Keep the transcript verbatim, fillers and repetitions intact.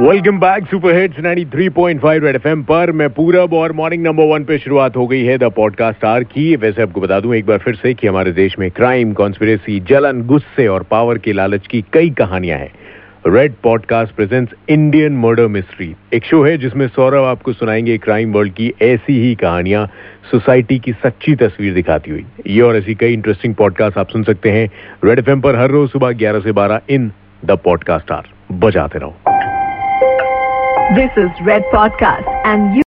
Welcome back super hits तिरानवे point five red FM पर मैं पूरब और मॉर्निंग नंबर वन पे शुरुआत हो गई है द पॉडकास्ट आर की। वैसे आपको बता दूं एक बार फिर से कि हमारे देश में क्राइम, कॉन्स्पिरेसी, जलन, गुस्से और पावर के लालच की कई कहानियां हैं। Red podcast presents Indian murder mystery, एक शो है जिसमें सौरभ आपको सुनाएंगे क्राइम वर्ल्ड की ऐसी ही कहानियां, सोसाइटी की सच्ची तस्वीर दिखाती हुई। ये और ऐसी कई इंटरेस्टिंग पॉडकास्ट आप सुन सकते हैं रेड एफएम पर हर रोज सुबह ग्यारह से बारह इन द पॉडकास्ट आर। बजाते रहो। This is Red Podcast and you